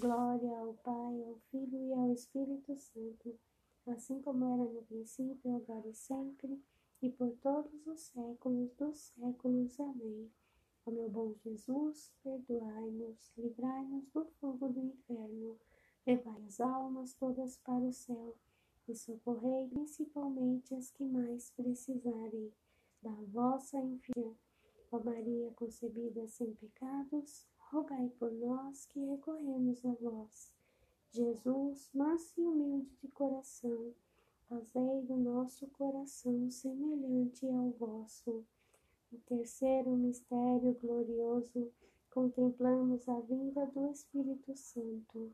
Glória ao Pai, ao Filho e ao Espírito Santo, assim como era no princípio, agora e sempre, e por todos os séculos dos séculos. Amém. Ó meu bom Jesus, perdoai-nos, livrai-nos do fogo do inferno, levai as almas todas para o céu, e socorrei principalmente as que mais precisarem da vossa infinita. Ó Maria concebida sem pecados, rogai por nós que recorremos a vós. Jesus, manso e humilde de coração, fazei do nosso coração semelhante ao vosso. No terceiro mistério glorioso, contemplamos a vinda do Espírito Santo.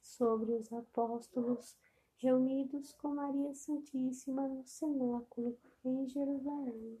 Sobre os apóstolos, reunidos com Maria Santíssima no cenáculo em Jerusalém.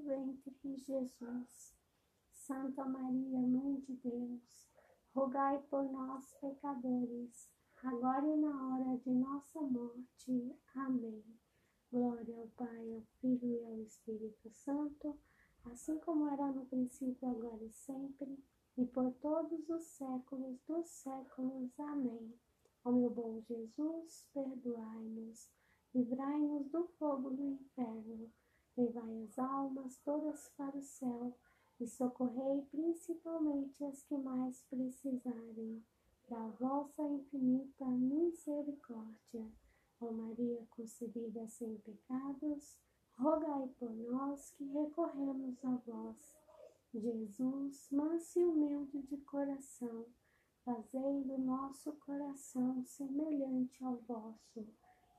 ventre, Jesus. Santa Maria, Mãe de Deus, rogai por nós, pecadores, agora e na hora de nossa morte. morte. Amém. Glória ao Pai, ao Filho e ao Espírito Santo, assim como era no princípio, agora e sempre, e por todos os séculos dos séculos. Amém. Ó meu bom Jesus, perdoai-nos, livrai-nos do fogo do inferno, levai as almas todas para o céu, e socorrei principalmente as que mais precisarem da vossa infinita misericórdia. Ó Maria concebida sem pecados, rogai por nós que recorremos a vós. Jesus, manso e humilde de coração, fazei do nosso coração semelhante ao vosso.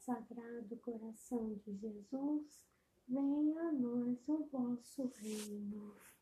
Sagrado coração de Jesus, venha a nós o vosso reino.